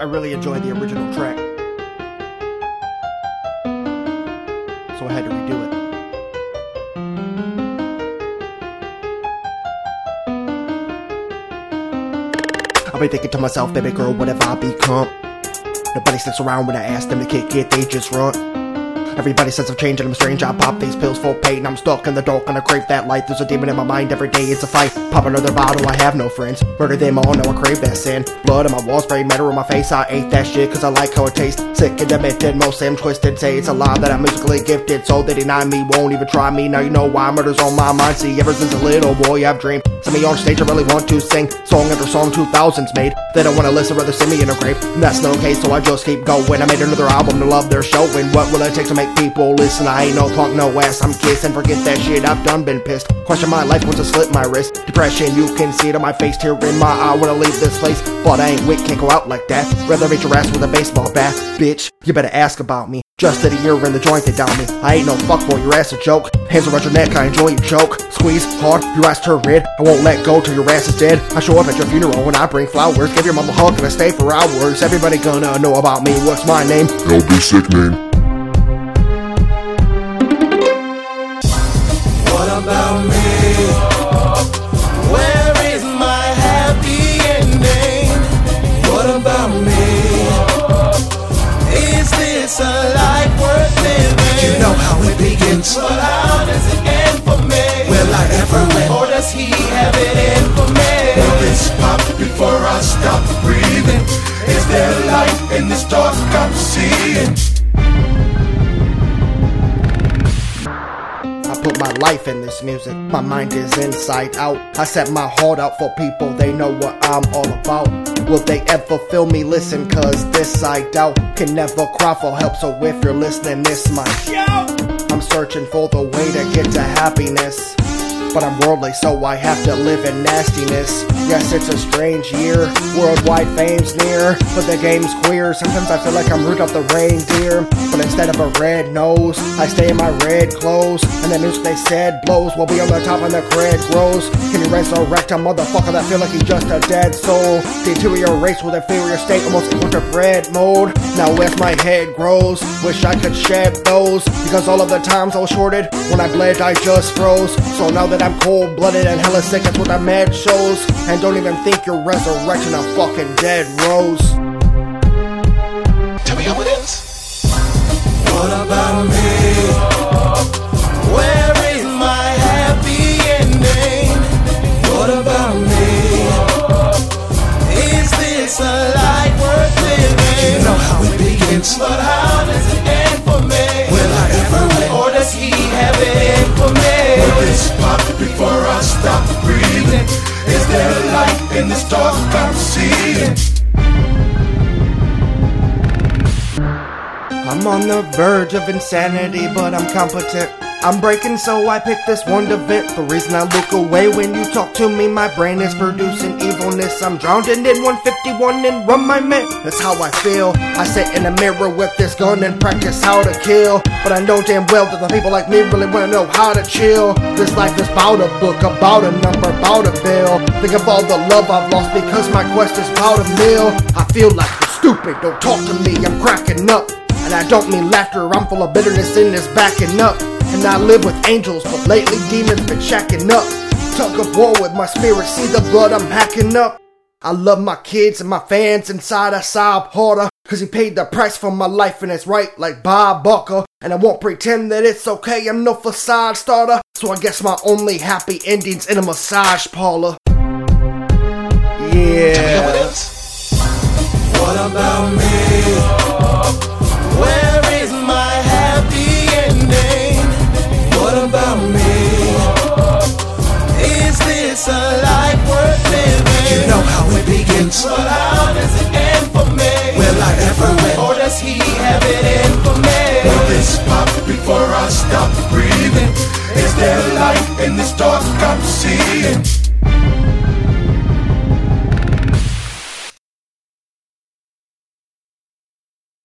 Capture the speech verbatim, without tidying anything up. I really enjoyed the original track, so I had to redo it. I've been thinking to myself, baby girl, what if I become? Nobody sticks around when I ask them to kick it, they just run. Everybody says I'm changing, I'm strange, I pop these pills for pain. I'm stuck in the dark and I crave that light. There's a demon in my mind, every day it's a fight. Pop another bottle, I have no friends. Murder them all, now I crave that sin. Blood on my walls, spray matter on my face. I ate that shit cause I like how it tastes. Sick and demented, most Sam twisted. Say it's a lie that I'm musically gifted, so they deny me, won't even try me. Now you know why murder's on my mind. See, ever since a little boy I've dreamed. Send me on stage, I really want to sing. Song after song, two thousands made. They don't wanna listen, rather send me in a grave. And that's not okay, so I just keep going. I made another album to love their show. And what will it take to make people listen? I ain't no punk, no ass, I'm kissing. Forget that shit, I've done been pissed. Question my life once I slip my wrist. Depression, you can see it on my face. Tear in my eye, wanna leave this place. But I ain't weak, can't go out like that. Rather beat your ass with a baseball bat. Bitch, you better ask about me. Just did a year in the joint, they down me. I ain't no fuckboy, your ass a joke. Hands around your neck, I enjoy your joke. Squeeze hard, your ass turn red. I won't let go till your ass is dead. I show up at your funeral when I bring flowers. Give your mama a hug and I stay for hours. Everybody gonna know about me, what's my name? Lb Sickning. What about me? Where is my happy ending? What about me? Is this a life worth living? You know how it begins, but how does it end for me? Will I ever win, or does he have it in for me? Will this pop before I stop breathing? Is there light in this dark I'm seeing? I put my life in this music, my mind is inside out. I set my heart out for people, they know what I'm all about. Will they ever feel me? Listen, cause this I doubt. Can never cry for help, so if you're listening, this my shout. I'm searching for the way to get to happiness, but I'm worldly, so I have to live in nastiness. Yes, it's a strange year, worldwide fame's near, but the game's queer. Sometimes I feel like I'm Rudolph the reindeer, but instead of a red nose, I stay in my red clothes. And the music they said blows, we'll be on the top and the cred grows. Can you resurrect a motherfucker that feel like he's just a dead soul? Deteriorates with inferior state, almost equal to bread mold. Now as my head grows, wish I could shed those, because all of the times I was shorted, when I bled I just froze. So now that I'm cold-blooded and hella sick, that's what the med shows. And don't even think you're resurrecting a fucking dead rose. Tell me how it ends. What about me? Where is my happy ending? What about me? Is this a life worth living? You know how it begins, but how does it end for me? Will I ever win, or does he have it in for me? Will this pop before I stop breathing? Is there a light in this dark I'm seeing? I'm on the verge of insanity, but I'm competent. I'm breaking, so I pick this one to vent. The reason I look away when you talk to me, my brain is producing evilness. I'm drowning in one fifty-one and run my man, that's how I feel. I sit in a mirror with this gun and practice how to kill, but I know damn well that the people like me really wanna know how to chill. This life is about a book, about a number, about a bill. Think of all the love I've lost because my quest is about a meal. I feel like you're stupid, don't talk to me, I'm cracking up. And I don't mean laughter, I'm full of bitterness and it's backing up. And I live with angels, but lately demons been shacking up. Tug of war with my spirit, see the blood I'm hacking up. I love my kids and my fans, inside I sob harder, cause he paid the price for my life and it's right like Bob Barker. And I won't pretend that it's okay, I'm no facade starter, so I guess my only happy ending's in a massage parlor. Yeah. What about me? Where is my happy ending? What about me? Is this a life worth living? You know how it begins, but how does it end for me? Will I ever win, or does he have it in for me? Will this pop before I stop breathing? Is there light in this dark I'm seeing?